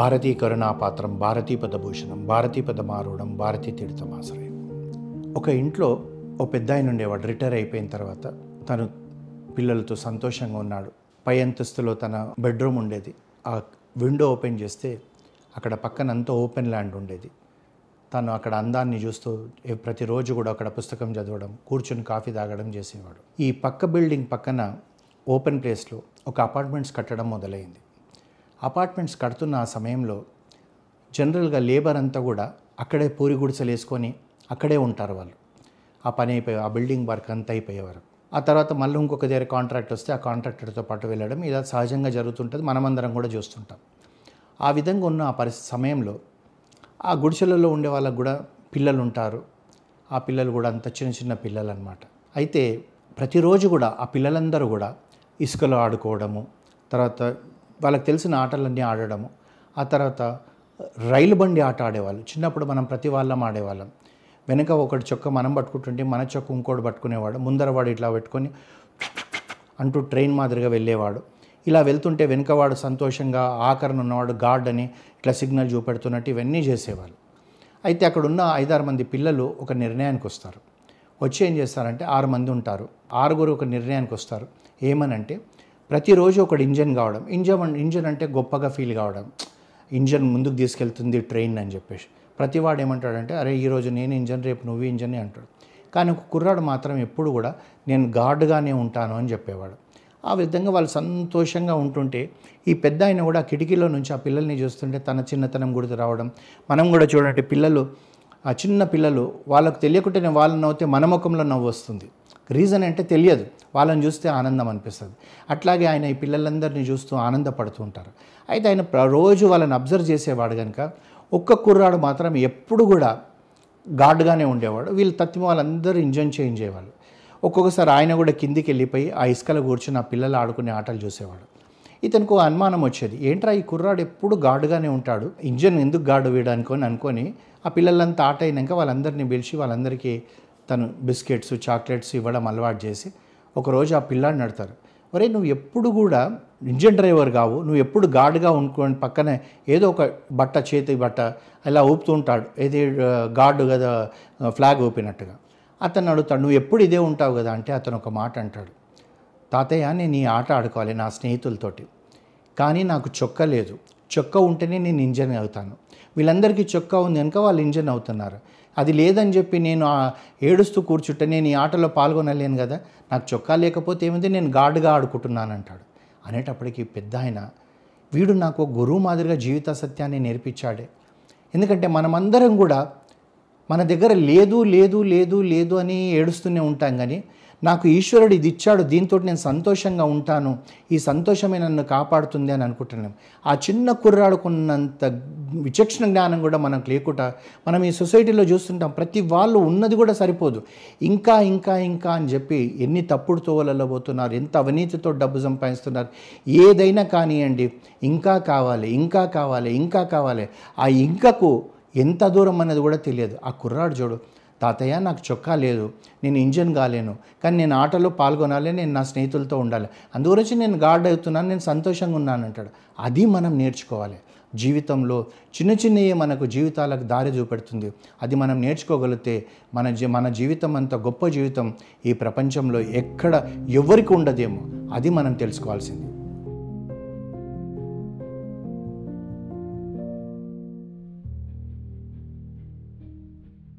భారతీ కరుణాపాత్రం, భారతీ పదభూషణం, భారతీ పదమారూఢం, భారతీ తీర్థమాశ్రయం. ఒక ఇంట్లో ఓ పెద్ద ఆయన ఉండేవాడు. రిటైర్ అయిపోయిన తర్వాత తను పిల్లలతో సంతోషంగా ఉన్నాడు. పై అంతస్తులో తన బెడ్రూమ్ ఉండేది. ఆ విండో ఓపెన్ చేస్తే అక్కడ పక్కన అంతా ఓపెన్ ల్యాండ్ ఉండేది. తను అక్కడ అందాన్ని చూస్తూ ప్రతిరోజు కూడా అక్కడ పుస్తకం చదవడం, కూర్చుని కాఫీ తాగడం చేసేవాడు. ఈ పక్క బిల్డింగ్ పక్కన ఓపెన్ ప్లేస్లో ఒక అపార్ట్మెంట్స్ కట్టడం మొదలైంది. అపార్ట్మెంట్స్ కడుతున్న ఆ సమయంలో జనరల్గా లేబర్ అంతా కూడా అక్కడే పూరి గుడిసెలు వేసుకొని అక్కడే ఉంటారు. వాళ్ళు ఆ పని అయిపోయి ఆ బిల్డింగ్ వర్క్ అంతా అయిపోయే వరకు ఆ తర్వాత మళ్ళీ ఇంకొక దగ్గర కాంట్రాక్ట్ వస్తే ఆ కాంట్రాక్టర్తో పాటు వెళ్ళడం ఇలా సహజంగా జరుగుతుంటుంది. మనమందరం కూడా చూస్తుంటాం. ఆ విధంగా ఉన్న ఆ సమయంలో ఆ గుడిసెలలో ఉండే వాళ్ళకు కూడా పిల్లలు ఉంటారు. ఆ పిల్లలు కూడా అంత చిన్న చిన్న పిల్లలు అన్నమాట. అయితే ప్రతిరోజు కూడా ఆ పిల్లలందరూ కూడా ఇసుకలో ఆడుకోవడము, తర్వాత వాళ్ళకి తెలిసిన ఆటలన్నీ ఆడడము, ఆ తర్వాత రైలు బండి ఆట ఆడేవాళ్ళు. చిన్నప్పుడు మనం ప్రతి వాళ్ళం ఆడేవాళ్ళం. వెనక ఒకటి చొక్క మనం పట్టుకుంటుంటే మన చొక్క ఇంకోటి పట్టుకునేవాడు, ముందరవాడు ఇట్లా పెట్టుకొని అంటూ ట్రైన్ మాదిరిగా వెళ్ళేవాడు. ఇలా వెళ్తుంటే వెనుకవాడు సంతోషంగా ఆకరణ ఉన్నవాడు గార్డ్ అని ఇట్లా సిగ్నల్ చూపెడుతున్నట్టు ఇవన్నీ చేసేవాళ్ళు. అయితే అక్కడున్న 5-6 మంది పిల్లలు ఒక నిర్ణయానికి వస్తారు. వచ్చి ఏం చేస్తారంటే 6 మంది ఉంటారు. 6గురు ఒక నిర్ణయానికి వస్తారు. ఏమనంటే ప్రతిరోజు ఒకడు ఇంజన్ కావడం, ఇంజన్ అంటే గొప్పగా ఫీల్ కావడం, ఇంజన్ ముందుకు తీసుకెళ్తుంది ట్రైన్ అని చెప్పేసి ప్రతివాడు ఏమంటాడంటే అరే ఈరోజు నేను ఇంజన్, రేపు నువ్వు ఇంజనే అంటాడు. కానీ ఒక కుర్రాడు మాత్రం ఎప్పుడు కూడా నేను గార్డ్గానే ఉంటాను అని చెప్పేవాడు. ఆ విధంగా వాళ్ళు సంతోషంగా ఉంటుంటే ఈ పెద్ద ఆయన కూడా కిటికీలో నుంచి ఆ పిల్లల్ని చూస్తుంటే తన చిన్నతనం గుర్తు రావడం. మనం కూడా చూడండి, పిల్లలు, ఆ చిన్న పిల్లలు వాళ్ళకు తెలియకుండానే వాళ్ళు నవ్వుతే మన ముఖంలో నవ్వు వస్తుంది. రీజన్ అంటే తెలియదు, వాళ్ళని చూస్తే ఆనందం అనిపిస్తుంది. అట్లాగే ఆయన ఈ పిల్లలందరినీ చూస్తూ ఆనందపడుతూ ఉంటారు. అయితే ఆయన రోజు వాళ్ళని అబ్జర్వ్ చేసేవాడు కనుక ఒక్క కుర్రాడు మాత్రం ఎప్పుడు కూడా గార్డ్గానే ఉండేవాడు. వీళ్ళు తత్తిమ వాళ్ళందరూ ఇంజన్ చేంజ్ అయ్యేవాళ్ళు. ఒక్కొక్కసారి ఆయన కూడా కిందికి వెళ్ళిపోయి ఆ ఇసుకలో కూర్చుని ఆ పిల్లలు ఆడుకునే ఆటలు చూసేవాడు. ఇతనికి అనుమానం వచ్చేది, ఏంట్రా ఈ కుర్రాడు ఎప్పుడు గార్డుగానే ఉంటాడు, ఇంజన్ ఎందుకు గార్డు వేయడానికి అని అనుకొని ఆ పిల్లలంతా ఆట అయినాక వాళ్ళందరినీ పిలిచి వాళ్ళందరికీ తను బిస్కెట్స్, చాక్లెట్స్ ఇవ్వడం అలవాటు చేసి ఒకరోజు ఆ పిల్లాడిని అడతారు, ఒరే నువ్వు ఎప్పుడు కూడా ఇంజన్ డ్రైవర్ కావు, నువ్వు ఎప్పుడు గార్డుగా ఉండుకొని పక్కనే ఏదో ఒక బట్ట, చేతి బట్ట ఇలా ఊపుతూ ఉంటాడు, ఏది గార్డు కదా ఫ్లాగ్ ఊపినట్టుగా. అతను అడుగుతాడు, నువ్వు ఎప్పుడు ఇదే ఉంటావు కదా అంటే అతను ఒక మాట అంటాడు, తాతయ్య నేను ఈ ఆట ఆడుకోవాలి నా స్నేహితులతోటి, కానీ నాకు చొక్క లేదు, చొక్క ఉంటేనే నేను ఇంజన్ అవుతాను. వీళ్ళందరికీ చొక్క ఉంది కనుక వాళ్ళు ఇంజన్ అవుతున్నారు. అది లేదని చెప్పి నేను ఏడుస్తూ కూర్చుంటే నేను ఈ ఆటలో పాల్గొనలేను కదా, నాకు చొక్కా లేకపోతే ఏముంది, నేను గార్డుగా ఆడుకుంటున్నాను అంటాడు. అనేటప్పటికీ పెద్ద ఆయన, వీడు నాకు గురువు మాదిరిగా జీవిత సత్యాన్ని నేర్పించాడే, ఎందుకంటే మనమందరం కూడా మన దగ్గర లేదు లేదు లేదు లేదు అని ఏడుస్తూనే ఉంటాం, కానీ నాకు ఈశ్వరుడు ఇది ఇచ్చాడు, దీంతో నేను సంతోషంగా ఉంటాను, ఈ సంతోషమే నన్ను కాపాడుతుంది అని అనుకుంటున్నాం. ఆ చిన్న కుర్రాడుకున్నంత విచక్షణ జ్ఞానం కూడా మనకు లేకుండా మనం ఈ సొసైటీలో చూస్తుంటాం. ప్రతి వాళ్ళు ఉన్నది కూడా సరిపోదు, ఇంకా ఇంకా ఇంకా అని చెప్పి ఎన్ని తప్పుడు తోవలలో పోతున్నారు, ఎంత అవినీతితో డబ్బు సంపాదిస్తున్నారు, ఏదైనా కానివ్వండి ఇంకా కావాలి, ఇంకా కావాలి, ఇంకా కావాలి. ఆ ఇంకకు ఎంత దూరం అనేది కూడా తెలియదు. ఆ కుర్రాడు చూడు, తాతయ్య నాకు చొక్కా లేదు, నేను ఇంజన్ కాలేను, కానీ నేను ఆటలో పాల్గొనాలి, నేను నా స్నేహితులతో ఉండాలి, అందుగురించి నేను గార్డ్ అవుతున్నాను, నేను సంతోషంగా ఉన్నాను అంటాడు. అది మనం నేర్చుకోవాలి. జీవితంలో చిన్న చిన్నయే మనకు జీవితాలకు దారి చూపెడుతుంది. అది మనం నేర్చుకోగలిగితే మన జీవితం అంత గొప్ప జీవితం ఈ ప్రపంచంలో ఎక్కడ ఎవరికి ఉండదేమో. అది మనం తెలుసుకోవాల్సింది.